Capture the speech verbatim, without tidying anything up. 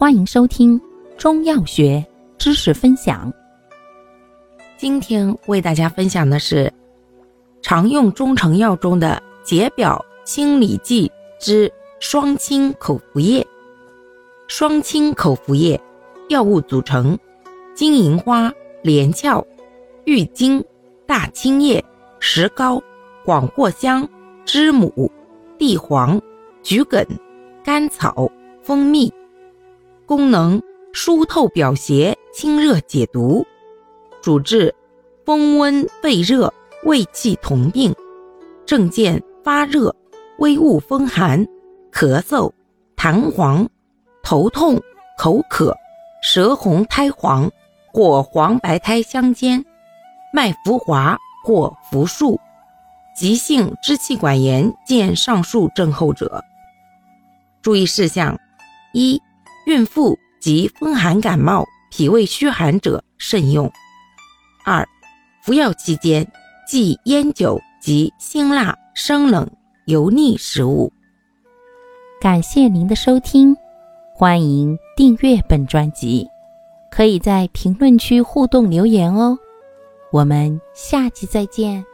欢迎收听中药学知识分享。今天为大家分享的是常用中成药中的解表清理剂之双氢口服液。双氢口服液药物组成：金银花、连翘、郁金、大青叶、石膏、广藿香、知母、地黄、桔梗、甘草、蜂蜜。功能：疏透表邪，清热解毒。主治：风温肺热，胃气同病。症见：发热、微恶风寒、咳嗽、痰黄、头痛、口渴、舌红苔黄或黄白苔相间，脉浮滑或浮数。急性支气管炎见上述症候者。注意事项：一、孕妇及风寒感冒、脾胃虚寒者慎用。二、服药期间忌烟酒及辛辣、生冷、油腻食物。感谢您的收听，欢迎订阅本专辑，可以在评论区互动留言哦。我们下期再见。